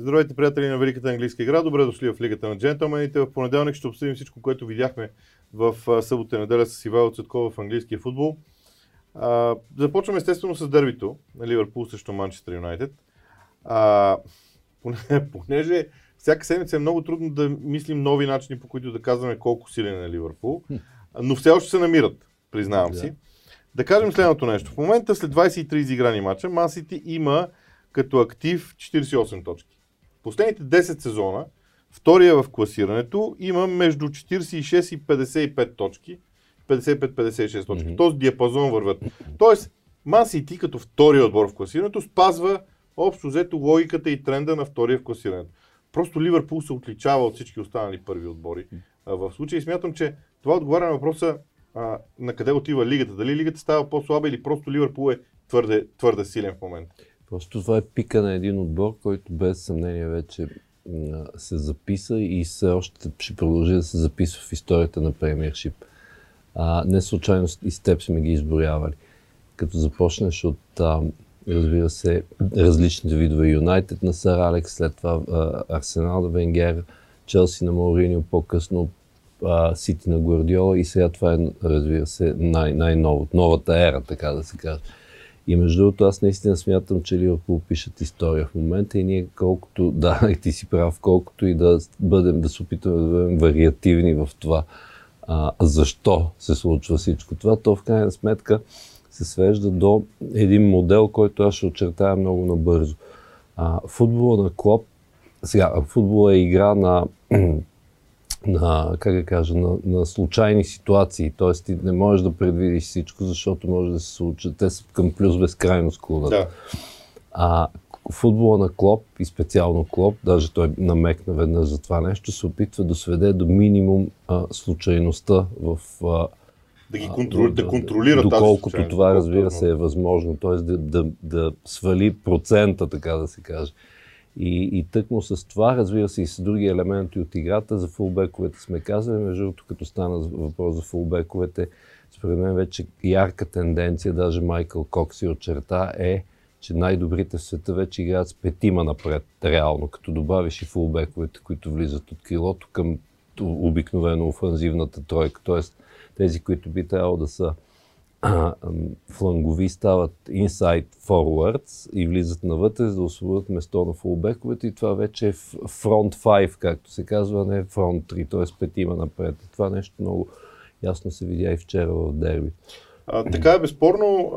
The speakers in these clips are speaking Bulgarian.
Здравейте, приятели на Великата английска игра. Добре дошли в Лигата на джентълмените. В понеделник ще обсъдим всичко, което видяхме в събота и неделя с Ивайло Цветкова в английския футбол. Започваме естествено с дербито на Ливърпул срещу Манчестър Юнайтед. Понеже всяка седмица е много трудно да мислим нови начини, по които да казваме колко силен е Ливърпул, но все още се намират, признавам си. Да кажем следното нещо. В момента след 23 изиграни мача, Ман Сити има като актив 48 точки. Последните 10 сезона, втория в класирането, има между 46 и 55 точки. 55-56 точки. Този диапазон вървят. Тоест, Ман Сити като втория отбор в класирането спазва общо взето логиката и тренда на втория в класирането. Просто Ливърпул се отличава от всички останали първи отбори в случая и смятам, че това отговаря на въпроса на къде отива лигата. Дали лигата става по-слаба или просто Ливърпул е твърде силен в момента. Просто това е пика на един отбор, който без съмнение вече се записа и все още ще продължи да се записва в историята на премиершип. Не случайно и с теб сме ги изборявали. Като започнеш от, разбира се, различните видове Юнайтед на Сър Алекс, след това Арсенал на Венгер, Челси на Мауриньо, по-късно Сити на Гвардиола и сега това е, разбира се, най-новото, новата ера, така да се каже. И между другото, аз наистина смятам, че Ливърпул пишат история в момента и ние колкото, да, ти си прав, колкото и да се опитваме да бъдем вариативни в това, защо се случва всичко това, то в крайна сметка се свежда до един модел, който аз ще очертая много набързо. Футбола на Клоп, сега, футбола е игра на случайни ситуации, т.е. ти не можеш да предвидиш всичко, защото може да се случат. Те са към плюс безкрайно склонат. Да. Футбола на Клоп и специално Клоп, даже той намекна веднъж за това нещо, се опитва да сведе до минимум случайността в... Да контролира тази случайност. Доколкото това, разбира се, е възможно, т.е. да свали процента, така да се каже. И тъкмо с това, разбира се, и с други елементи от играта, за фулбековете сме казали, между другото, като стана въпрос за фулбековете, според мен вече ярка тенденция, даже Майкъл Кокс и очерта е, че най-добрите в света вече играят с петима напред, реално, като добавиш и фулбековете, които влизат от крилото към обикновено офанзивната тройка, т.е. тези, които би трябвало да са флангови, стават inside forwards и влизат навътре, за да освободят место на фулбековете и това вече е front 5, както се казва, не front 3, т.е. петима напред. Това нещо много ясно се видя и вчера в дерби. Така е безспорно,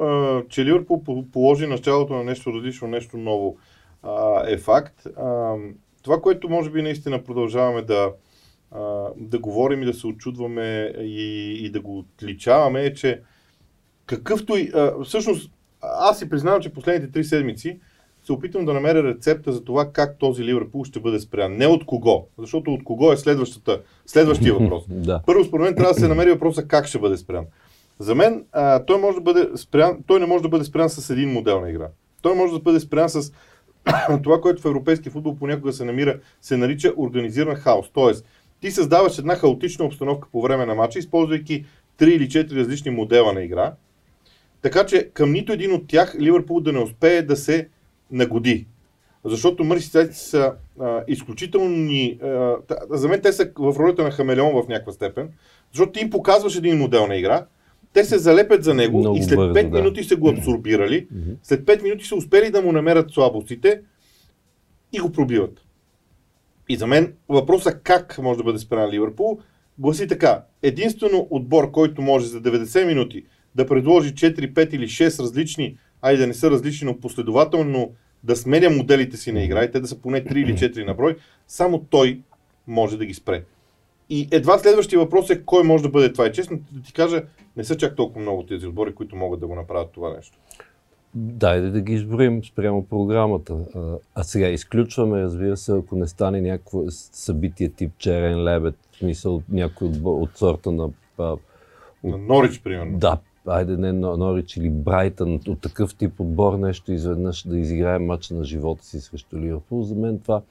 че Ливърпул положи началото на нещо различно, нещо ново е факт. Това, което може би наистина продължаваме да говорим и да се отчудваме и да го отличаваме е, че всъщност, аз си признавам, че последните 3 седмици се опитвам да намеря рецепта за това как този Ливърпул ще бъде спрян. Не от кого, защото от кого е следващия въпрос. Първо, според мен, трябва да се намери въпроса как ще бъде спрян. За мен, той не може да бъде спрян с един модел на игра. Той може да бъде спрян с това, което в европейския футбол понякога се нарича организиран хаос. Тоест, ти създаваш една хаотична обстановка по време на матча, използвайки 3 или 4 различни модела на игра. Така че към нито един от тях Ливърпул да не успее да се нагоди. Защото мърсиците са изключителни... за мен те са в ролята на хамелеон в някаква степен. Защото ти им показваш един модел на игра, те се залепят за него много и след 5 минути са го абсорбирали, след 5 минути са успели да му намерят слабостите и го пробиват. И за мен въпросът как може да бъде спрян Ливърпул гласи така. Единствено отбор, който може за 90 минути да предложи 4, 5 или 6 различни, айде да не са различни, но последователно да сменя моделите си на игра и те да са поне 3 или 4 на брой, само той може да ги спре. И едва следващия въпрос е кой може да бъде това. И честно да ти кажа, не са чак толкова много тези отбори, които могат да го направят това нещо. Дайде да ги изброим спрямо програмата. Сега изключваме, разбира се, ако не стане някакво събитие тип черен лебед, мисъл някой от сорта на... На Норич, примерно. Да. Айде не Норич или Брайтън, от такъв тип отбор нещо изведнъж да изиграем матча на живота си срещу Ливърпул. За мен това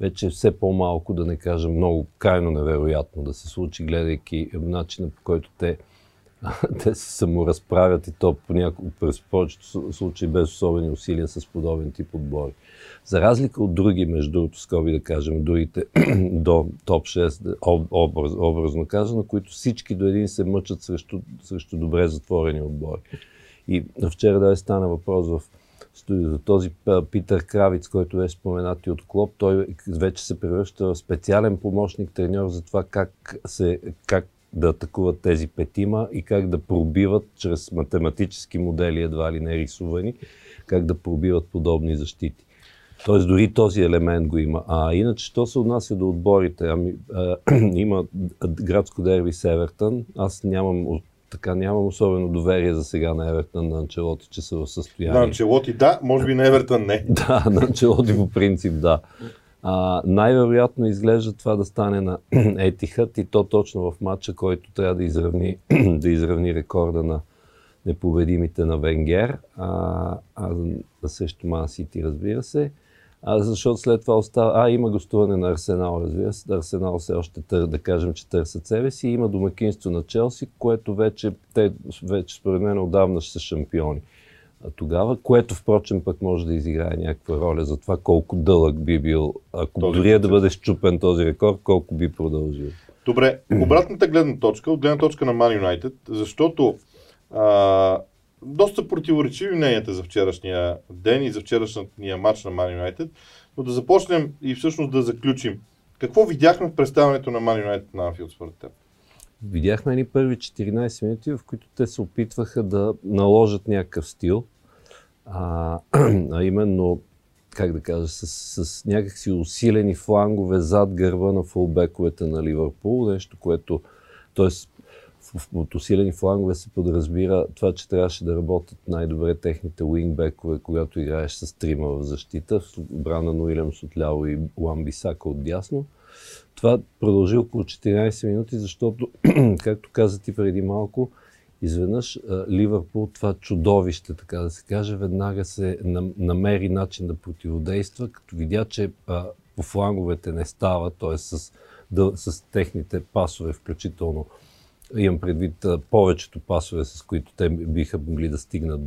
вече е все по-малко, да не кажа много крайно невероятно да се случи, гледайки начина, по който те те се саморазправят и то през повечето случаи без особени усилия с подобен тип отбори. За разлика от други, между другото, скоби да кажем, другите до топ 6, образно казано, които всички до един се мъчат срещу добре затворени отбори. И вчера дай стана въпрос в студиото. Този Питър Кравиц, който е споменат и от Клоп, той вече се превръща в специален помощник, треньор за това как да атакуват тези петима и как да пробиват чрез математически модели, едва ли не рисувани, как да пробиват подобни защити. Тоест дори този елемент го има. А иначе, що се отнася до отборите? Има градско дерби с Евертън. Аз нямам особено доверие за сега на Евертън, на Анчелоти, че са в състояние. На Анчелоти да, може би на Евертън не. Да, на Анчелоти по принцип да. Най-вероятно изглежда това да стане на Етихад и то точно в матча, който трябва да изравни рекорда на непобедимите на Венгер, също Ман Сити, разбира се. Защото след това има гостуване на Арсенал, разбира се. Арсенал все още, да кажем, че търсят себе си. Има домакинство на Челси, което вече според мен отдавна ще са шампиони. Тогава, което впрочем пък може да изиграе някаква роля за това колко дълъг би бил, ако дори да бъде счупен този рекорд, колко би продължил. Добре, обратната гледна точка, от гледна точка на Man United, защото доста противоречиви мненията за вчерашния ден и за вчерашния матч на Man United, но да започнем и всъщност да заключим. Какво видяхме в представянето на Man United на Анфилд според теб? Видяхме едни първи 14 минути, в които те се опитваха да наложат някакъв стил. Именно, как да кажа, с някакси усилени флангове зад гърба на фулбековете на Ливърпул, нещо, което, т.е. от усилени флангове се подразбира това, че трябваше да работят най-добре техните уингбекове, когато играеш с трима в защита, Бранан Уилямс от ляво и Уан-Бисака от дясно. Това продължи около 14 минути, защото, както каза ти преди малко, изведнъж Ливърпул, това чудовище, така да се каже, веднага се намери начин да противодейства, като видя, че по фланговете не става, т.е. с техните пасове, включително имам предвид повечето пасове, с които те биха могли да стигнат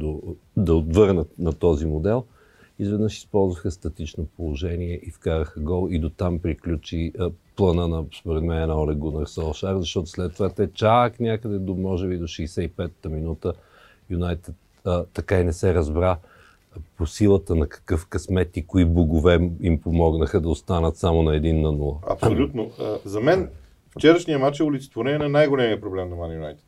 да отвърнат на този модел. Изведнъж използваха статично положение и вкараха гол и дотам приключи плана на, според мен, на Оле Гунар Солшар, защото след това те чак някъде до, може би, до 65-та минута Юнайтед така и не се разбра по силата на какъв късмет и кои богове им помогнаха да останат само на 1-0. Абсолютно. За мен вчерашния матч е олицетворение на най-големия проблем на Ман Юнайтед.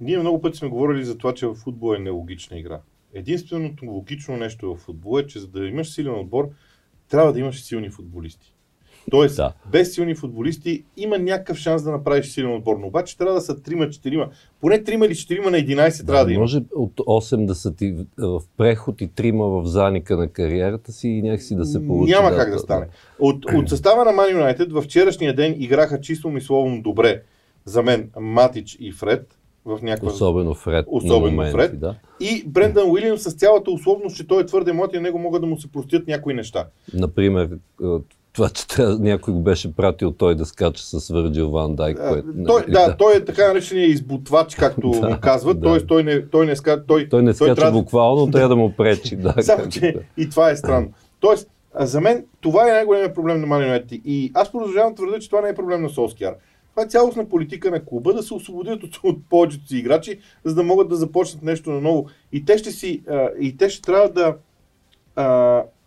Ние много пъти сме говорили за това, че футбол е нелогична игра. Единственото логично нещо в футбол е, че за да имаш силен отбор, трябва да имаш силни футболисти. Тоест, без силни футболисти има някакъв шанс да направиш силен отбор, но обаче трябва да са 3-4, поне 3 или 4 на 11 трябва да има. Може от 8 да са ти в преход и 3 в заника на кариерата си и някакси да се получи. Няма как да стане. От състава на Man United във вчерашния ден играха чисто мисловно добре. За мен Матич и Фред. Особено Фред. Да. И Брендан Уилямс с цялата условност, че той е твърде млад и на него могат да му се простят някои неща. Например, това, че някой го беше пратил той да скача с Върджил Ван Дайк. Той е така наречения избутвач, както му казват. Тоест, той не скача буквално, трябва да му пречи. Само, че и това е странно. Тоест, за мен това е най-големият проблем на Man United. И аз продължавам твърда, че това не е проблем на Солскияр. Това е цялостна политика на клуба, да се освободят от повечето си играчи, за да могат да започнат нещо наново. И те ще трябва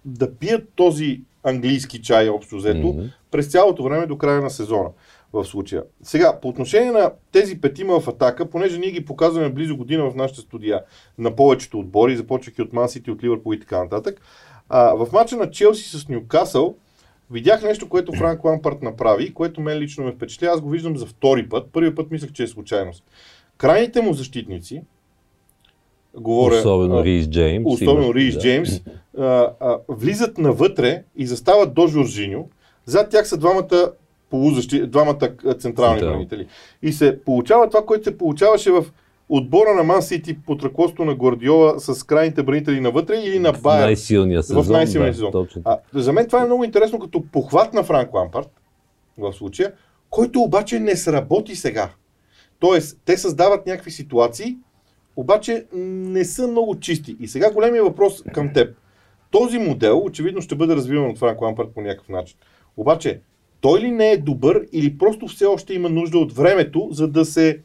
да пият този английски чай, общо взето, през цялото време до края на сезона в случая. Сега, по отношение на тези петима в атака, понеже ние ги показваме близо година в нашата студия на повечето отбори, започвайки от Ман Сити, от Ливърпул и така нататък, в мача на Челси с Нюкасъл, видях нещо, което Франк Лампард направи, което мен лично ме впечатли. Аз го виждам за втори път. Първият път мислях, че е случайност. Крайните му защитници, особено Рис Джеймс, влизат навътре и застават до Жоржиньо. Зад тях са двамата централни бранители. И се получава това, което се получаваше в отбора на Ман Сити под ръководството на Гвардиола с крайните бранители навътре или на Байер в най-силния сезон. За мен това е много интересно като похват на Франк Лампард в случая, който обаче не сработи сега. Тоест, те създават някакви ситуации, обаче не са много чисти. И сега големия въпрос към теб. Този модел очевидно ще бъде развиван от Франк Лампард по някакъв начин. Обаче, той ли не е добър или просто все още има нужда от времето, за да се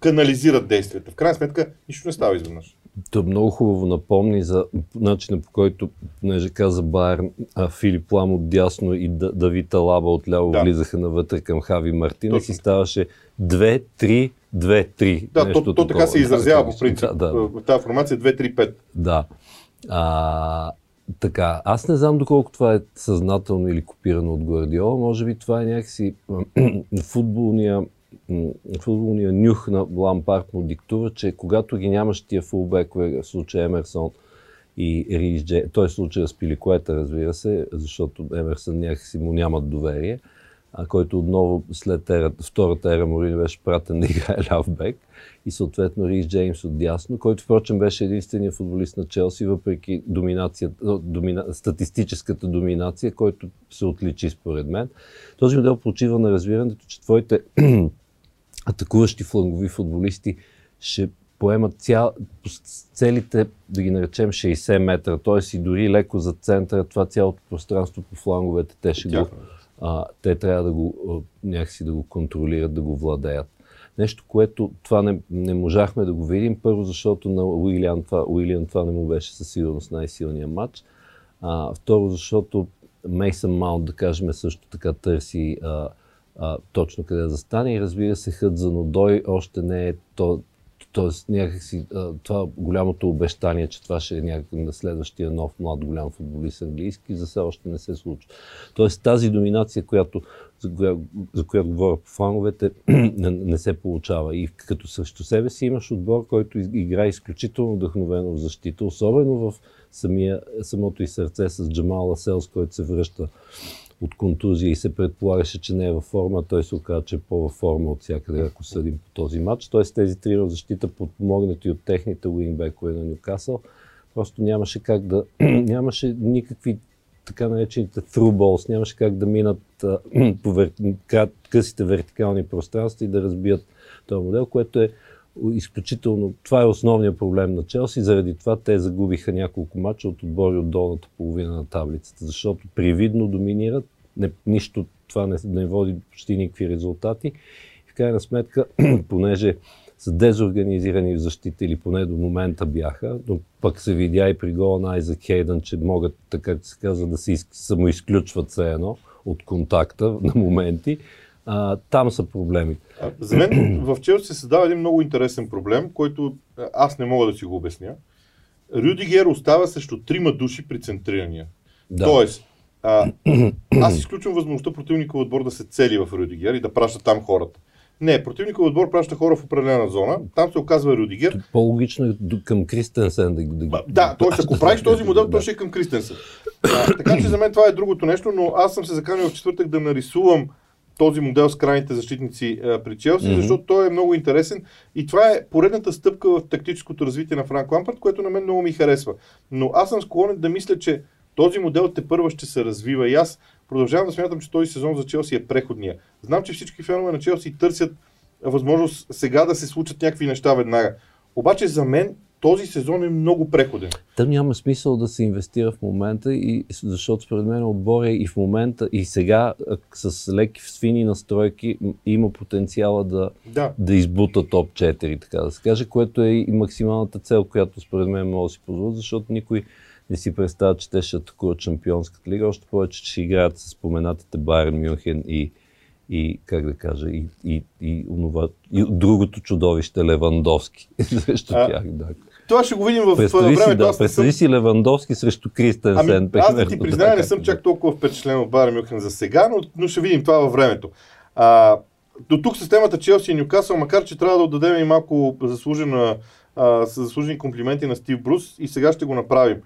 канализират действията? В крайна сметка, нищо не става изведнъж. То много хубаво напомни за начина, по който, понеже каза Байерн, Филип Лам от дясно и Давид Алаба от ляво влизаха навътре към Хави Мартинес и ставаше 2-3-2-3. Да, то така се изразява по принцип. В тази формация 2-3-5. Да. Така, аз не знам доколко това е съзнателно или копирано от Гвардиола. Може би това е някакси футболния нюх на Лампард му диктува, че когато ги нямаш тия фулбекове, в случая Емерсон и Ридже, той случая с Пиликуета, разбира се, защото Емерсон някакси му нямат доверие, който отново след втората ера Мориньо беше пратен да играе ляв бек и съответно Рис Джеймс от дясно, който впрочем беше единственият футболист на Челси, въпреки статистическата доминация, който се отличи според мен. Този модел почива на разбирането, че твоите атакуващи флангови футболисти ще поемат целите, да ги наречем 60 метра, т.е. и дори леко за центъра, това цялото пространство по фланговете те ще го... те трябва да го, някакси да го контролират, да го владеят. Нещо, което това не можахме да го видим, първо защото на Уилиан това не му беше със сигурност най-силният матч. Второ, защото Мейсън Маунт, да кажем, също така търси точно къде да застане и разбира се Хъдсън Одой още не е то, т.е. някакси това голямото обещание, че това ще е някакъв на следващия нов млад голям футболист английски, за сега още не се случва. Т.е. тази доминация, за която говоря по фланговете, не се получава. И като срещу себе си имаш отбор, който играе изключително вдъхновено в защита, особено в самото и сърце с Джамал Аселс, който се връща от контузия и се предполагаше, че не е във форма, той се оказа, че е по-във форма от всякъде, ако съдим по този матч. Т.е. тези три в защита, подпомогнати от техните уингбекове на Нюкасъл, просто нямаше как да... нямаше никакви така наречените through balls, нямаше как да минат по късите вертикални пространства и да разбият този модел, което е изключително... Това е основният проблем на Челси, заради това те загубиха няколко мача от отбори от долната половина на таблицата, защото привидно доминират, нищо това не води почти никакви резултати. В крайна сметка, понеже са дезорганизирани в защита или поне до момента бяха, но пък се видя и при гола на Айзък Хейдън, че могат, така да се казва, да се самоизключват все едно от контакта на моменти. Там са проблеми. За мен в Челси се създава един много интересен проблем, който аз не мога да си го обясня. Рюдигер остава срещу трима души при центрирания. Да. Тоест, аз изключвам възможността противниковия отбор да се цели в Рюдигер и да праща там хората. Не, противниковия отбор праща хора в определена зона, там се оказва Рюдигер. По-логично е към Кристенсен да, т.е. ако правиш този модел, той ще е към Кристенсен. Така че за мен това е другото нещо, но аз съм се заканил в четвъртък да нарисувам този модел с крайните защитници при Челси, защото той е много интересен и това е поредната стъпка в тактическото развитие на Франк Лампард, което на мен много ми харесва. Но аз съм склонен да мисля, че този модел тепърва ще се развива и аз продължавам да смятам, че този сезон за Челси е преходния. Знам, че всички фенове на Челси търсят възможност сега да се случат някакви неща веднага. Обаче за мен този сезон е много преходен. Там няма смисъл да се инвестира в момента, защото според мен отбора и в момента, и сега с леки свини настройки има потенциала да избута топ 4, така да се каже, което е и максималната цел, която според мен може да си позволя, защото никой не си представя, че те ще атакуват Шампионската лига, още повече, че ще играят с споменатите Байерн Мюнхен и другото чудовище Левандовски срещу тях. Да. Това ще го видим в времето. Представи си Левандовски срещу Кристенсен. Аз да ти призная, не съм чак толкова впечатлен от Байерн Мюнхен за сега, но ще видим това във времето. До тук системата Челси и Нюкасъл, макар че трябва да отдадем и малко заслужени комплименти на Стив Брус и сега ще го направим.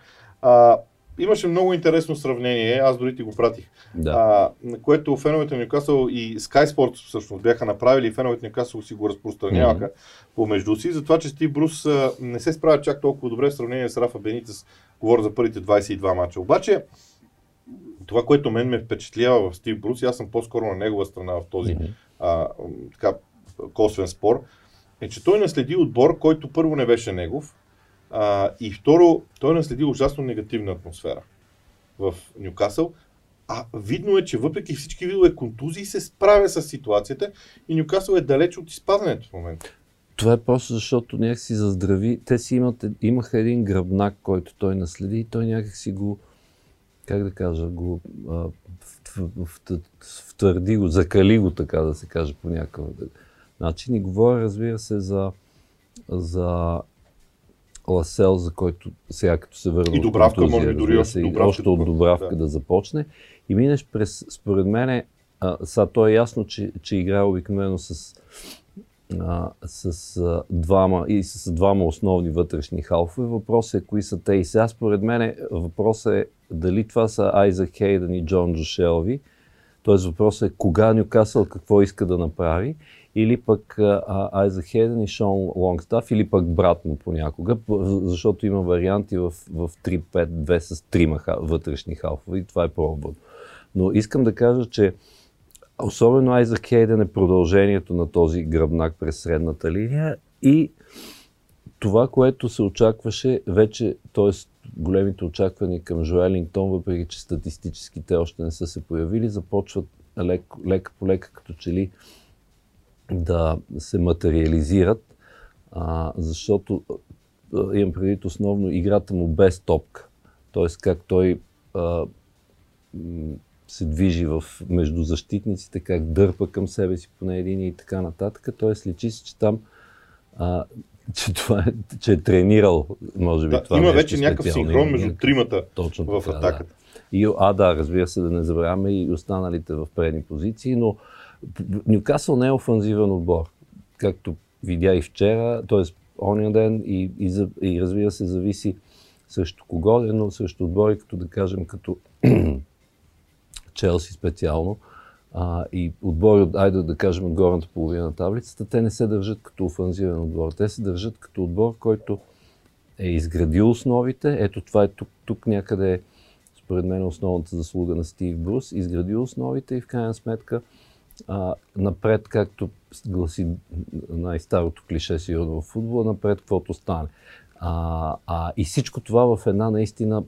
Имаше много интересно сравнение, аз дори ти го пратих, което феновете на Нюкасъл и Sky Sports всъщност бяха направили и феновете на Нюкасъл си го разпространяваха помежду си, затова че Стив Брус не се справя чак толкова добре в сравнение с Рафа Бенитес, говоря за първите 22 мача. Обаче, това, което мен ме впечатлява в Стив Брус, и аз съм по-скоро на негова страна в този косвен спор, е, че той наследи отбор, който първо не беше негов, и второ, той наследи ужасно негативна атмосфера в Нюкасъл. А видно е, че въпреки всички видове контузии се справя с ситуацията и Нюкасъл е далеч от изпадането в момента. Това е просто защото някакси заздрави. Те си имаха един гръбнак, който той наследи и той някакси го, как да кажа, го втвърди го, закали го, така да се каже по някакъв начин. И говоря, разбира се, за Ласел, за който сега като се върна... И Добравка, може би дори още от Добравка да започне. И минеш през, според мен, сега то е ясно, че играе обикновено с двама основни вътрешни халфове. Въпросът е кои са те и сега. Според мен въпросът е дали това са Айза Хейдън и Джон Джошелви. Тоест въпросът е кога Нюкасъл какво иска да направи, или пък Айза Хейдън и Шон Лонгстаф, или пък брат му понякога, защото има варианти в 3-5-2 с трима вътрешни халфове и това е пробвано. Но искам да кажа, че особено Айза Хейдън е продължението на този гръбнак през средната линия и това, което се очакваше вече, т.е. големите очаквания към Жоелингтон, въпреки че статистически те още не са се появили, започват лека по лека като че ли да се материализират, защото имам предвид основно играта му без топка, т.е. как той се движи между защитниците, как дърпа към себе си по единия и така нататък, т.е. личи се, че там че е тренирал, може би, това има вече някакъв синхрон между тримата в атаката. Разбира се, да не забравяме и останалите в предни позиции, но Нюкасъл не е офанзивен отбор, както видя и вчера, т.е. ония ден и разбира се, зависи срещу кого, но срещу отбори, като да кажем, като Челси специално, и отбори от, айде да кажем, от горната половина на таблицата, те не се държат като офанзивен отбор. Те се държат като отбор, който е изградил основите. Ето това е тук някъде, според мен, основната заслуга на Стив Брус. Изградил основите и в крайна сметка напред, както гласи най-старото клише сигурно в футбола, напред каквото стане. И всичко това в една наистина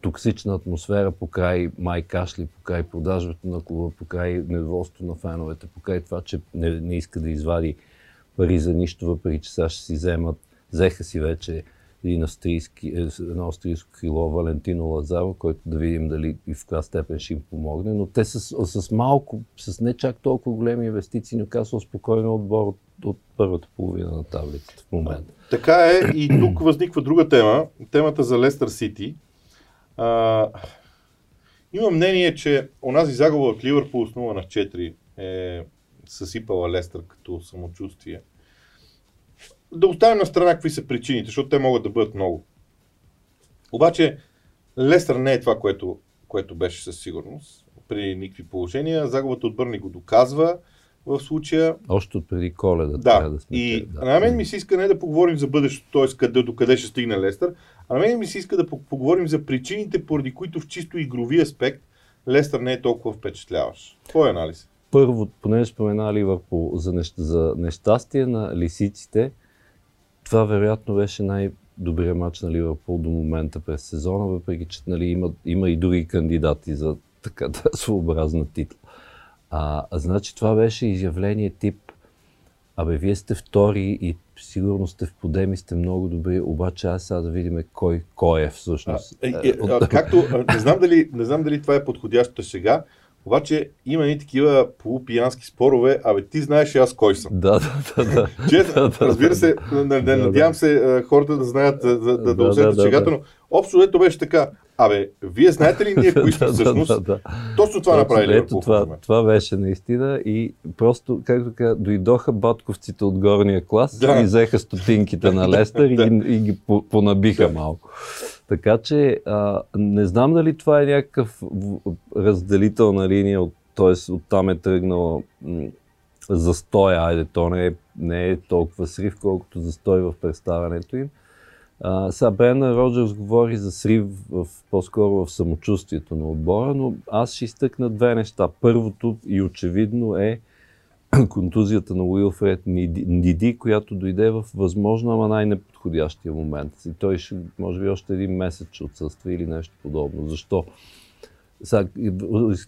токсична атмосфера покрай Майк Ашли, покрай продажбата на клуба, покрай недоволството на феновете, покрай това, че не иска да извади пари за нищо, въпреки че сега ще си взеха си вече едно австрийско крило Валентино Лазаро, който да видим дали и в каква степен ще им помогне, но те с не чак толкова големи инвестиции, но казва спокойно отбор от първата половина на таблицата в момента. Така е, и тук възниква друга тема, темата за Лестър Сити. Има мнение, че онази загуба от Ливърпул с 0-4 е съсипала Лестър като самочувствие. Да оставим на страна какви са причините, защото те могат да бъдат много. Обаче Лестър не е това, което беше със сигурност при никакви положения. Загубата от Бърни го доказва в случая. Още от преди Коледа трябва да сме. На мен ми се иска не да поговорим за бъдещето, т.е. докъде ще стигне Лестър, а на мен ми се иска да поговорим за причините, поради които в чисто игрови аспект Лестър не е толкова впечатляващ. Твой анализ? Първо, понеже спомена Ливърпул за нещастие на лисиците, това вероятно беше най-добрият матч на Ливърпул до момента през сезона, въпреки че има и други кандидати за така своеобразна титла. Значи това беше изявление тип: абе, вие сте втори и сигурно сте в подем и сте много добри, обаче аз сега да видим кой е всъщност. Не знам дали това е подходящото сега, обаче има и такива полупиянски спорове: абе, ти знаеш аз кой съм. Разбира се, надявам се хората да знаят, да усетят шегата, но общо дето беше така: абе, вие знаете ли ние кои сме всъщност? Точно това направи Ливърпул. Това беше наистина и просто, както така, дойдоха батковците от горния клас и взеха стотинките на Лестър и ги понабиха малко. Така че не знам дали това е някакъв разделителна линия, т.е. оттам е тръгнала застоя. То не е толкова срив, колкото застой в представянето им. Сега Брендан Роджерс говори за срив по-скоро в самочувствието на отбора, но аз ще изтъкна две неща. Първото и очевидно е контузията на Уилфред Ниди, която дойде в възможно, ама най-неподходящия момент. И той ще, може би, още един месец ще отсъства или нещо подобно. Защо? Сега,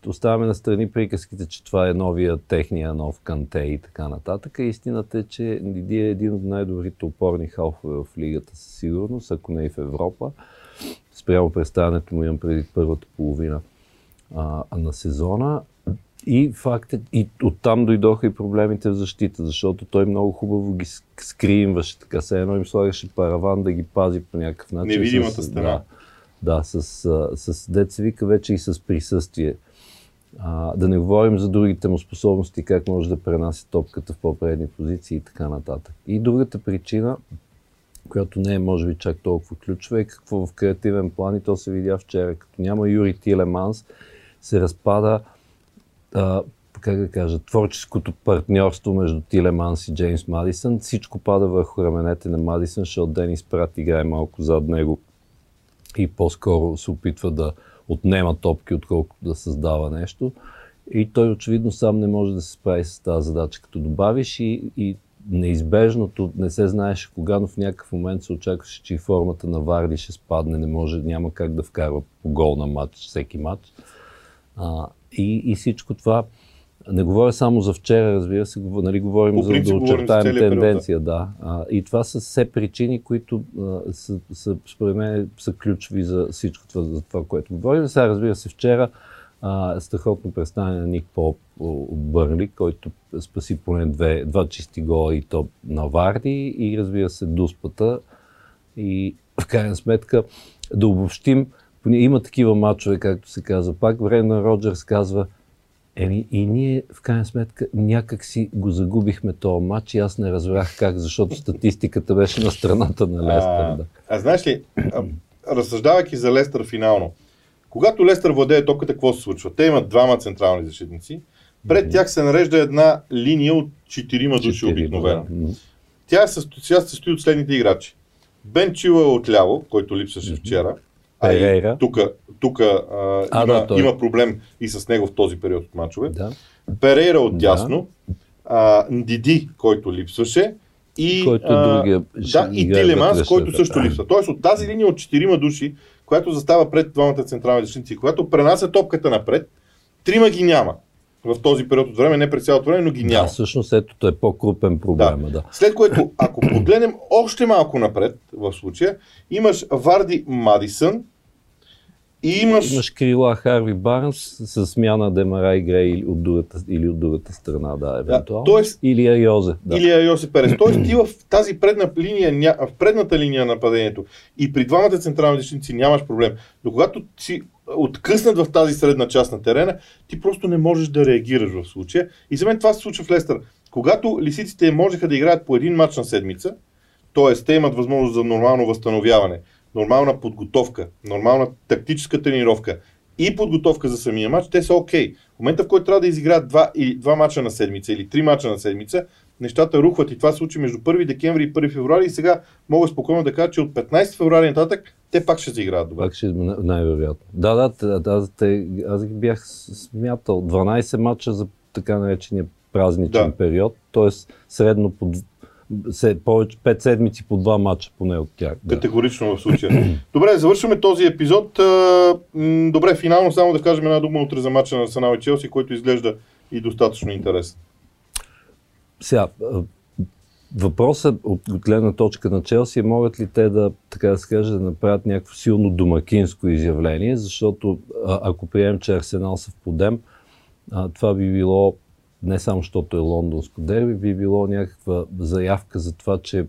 оставаме настрани приказките, че това е новия техния, нов Канте и така нататък. Истината е, че Ниди е един от най-добрите опорни халфове в лигата със сигурност, ако не и в Европа. Спрямо представянето му имам преди първата половина на сезона. И факт е, и оттам дойдоха и проблемите в защита, защото той много хубаво ги скриинваше, така се едно им слагаше параван да ги пази по някакъв начин. Невидимата стена. Да, с деца вика вече и с присъствие. Да не говорим за другите му способности, как може да пренаси топката в по-предни позиции и така нататък. И другата причина, която не е може би чак толкова ключова, е какво в креативен план, и то се видя вчера. Като няма Юри Тилеманс, се разпада творческото партньорство между Тилеманс и Джеймс Мадисън. Всичко пада върху раменете на Мадисън, защото Денис Прат играе малко зад него и по-скоро се опитва да отнема топки, отколкото да създава нещо. И той очевидно сам не може да се справи с тази задача. Като добавиш и неизбежното, не се знаеше кога, но в някакъв момент се очакваше, че и формата на Варди ще спадне, не може, няма как да вкарва по гол на матч, всеки матч. И всичко това, не говоря само за вчера, разбира се, нали, говорим за да очертаем тенденция. Да. И това са все причини, които според мен са ключови за всичко това, за това, което говорим. Сега, разбира се, вчера страхотно представяне на Ник Поуп от Бърнли, който спаси поне два чисти гола и топ на Варди, и разбира се дуспата. И в крайна сметка да обобщим, има такива мачове, както се казва. Пак Брендан Роджерс казва: и ние в крайна сметка някак си го загубихме този матч и аз не разбрах как, защото статистиката беше на страната на Лестър. Знаеш ли, разсъждавайки за Лестър финално, когато Лестър владее топката, какво се случва? Те имат двама централни защитници, пред тях се нарежда една линия от четирима души обикновено. Тя се състои от следните играчи. Бен Чилъл отляво, който липсваше вчера. Тук има проблем и с него в този период от мачове. Да. Перейра от дясно, Ндиди, който липсваше, и Тилеманс, който също липсва. Тоест от тази линия от четирима души, която застава пред двамата централни защитници, която пренася топката напред, трима ги няма в този период от време, не през цялото време, но ги няма. Да, всъщност ето е по-крупен проблем. Да. Да. След което, ако погледнем още малко напред в случая, имаш Варди Мадисън и имаш крила Харви Барнс с смяна Демарай Грей или от другата страна, да, евентуално. Да, или Айозе. Да. Или Айозе Перес. Тоест ти в тази в предната линия на нападението и при двамата централни защитници нямаш проблем. Но когато си откъснат в тази средна част на терена, ти просто не можеш да реагираш в случая. И за мен това се случва в Лестър. Когато лисиците можеха да играят по един матч на седмица, т.е. те имат възможност за нормално възстановяване, нормална подготовка, нормална тактическа тренировка и подготовка за самия матч, те са окей. В момента, в който трябва да изиграят два мача на седмица или три мача на седмица, нещата рухват, и това се случи между 1 декември и 1 февруари, и сега мога спокойно да кажа, че от 15 февруари нататък те пак ще заиграят добре. Пак ще, най-вероятно. Аз ги бях смятал 12 мача за така наречения празничен период, т.е. средно повече 5 седмици по 2 мача поне от тях. Да. Категорично в случая. Добре, завършваме този епизод. Добре, финално само да кажем една дума утре за мача на Арсенал и Челси, който изглежда и достатъчно интересен. Сега, въпросът от гледна точка на Челси е, могат ли те да, така да се каже, да направят някакво силно домакинско изявление, защото ако приемем, че Арсенал са в подем, това би било, не само защото е лондонско дерби, би било някаква заявка за това, че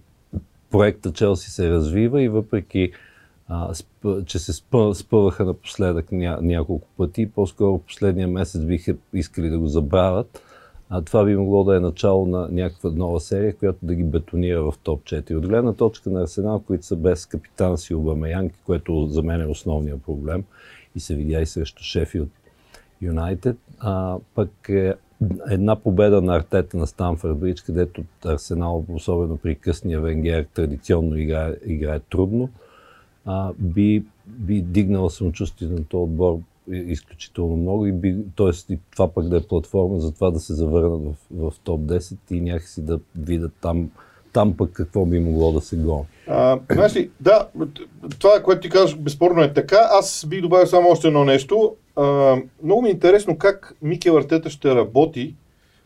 проекта Челси се развива, и въпреки че се спъваха напоследък няколко пъти, по-скоро последния месец биха искали да го забравят. Това би могло да е начало на някаква нова серия, която да ги бетонира в топ 4. От гледна точка на Арсенал, които са без капитан си Обамеянг, което за мен е основният проблем, и се видя и срещу Шеффилд Юнайтед, пък е една победа на Артета на Станфорд Бридж, където Арсенал, особено при късния Венгер, традиционно играе трудно, би дигнала самочувствието на този отбор изключително много и би, т.е. и това пък да е платформа за това да се завърнат в топ 10 и някакси да видят там пък какво би могло да се гони. Знаеш ли, да, това, което ти казваш, безспорно е така. Аз бих добавил само още едно нещо. Много ми е интересно как Микел Артета ще работи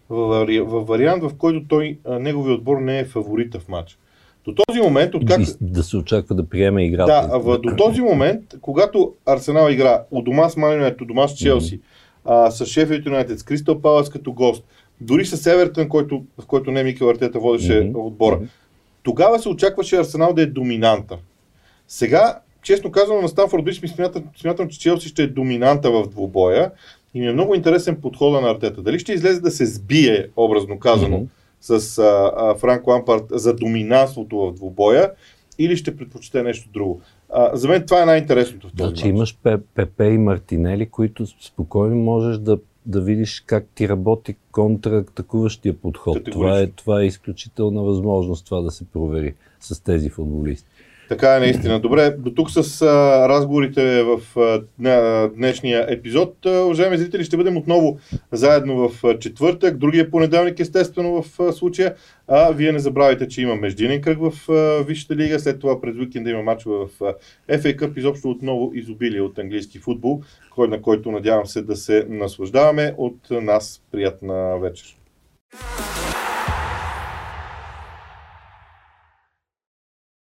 в вариант, в който той, неговият отбор не е фаворита в матча. До този момент, да се очаква да приеме играта. Да, до този момент, когато Арсенал игра у дома с Ман Юнайтед, у дома с Челси, с Шеффилд Юнайтед, с Кристал Палас като гост, дори с Евертън, в който не Микел Артета водеше отбора, тогава се очакваше Арсенал да е доминанта. Сега, честно казвам, на Станфорд Бридж смятам, че Челси ще е доминанта в двубоя и ми е много интересен подхода на Артета. Дали ще излезе да се сбие, образно казано, с Франк Лампард за доминанството в двубоя или ще предпочете нещо друго. За мен това е най-интересното в този матч. Значи имаш Пепе и Мартинели, които спокойно можеш да видиш как ти работи контратакуващия подход. Това е изключителна възможност това да се провери с тези футболисти. Така е наистина. Добре, до тук с разговорите в днешния епизод. Уважаеми зрители, ще бъдем отново заедно в четвъртък, другия понеделник естествено в случая. А вие не забравяйте, че има междинен кръг в Висшата лига, след това през уикенда има мачове в FA Cup, изобщо отново изобилие от английски футбол, на който надявам се да се наслаждаваме. От нас приятна вечер!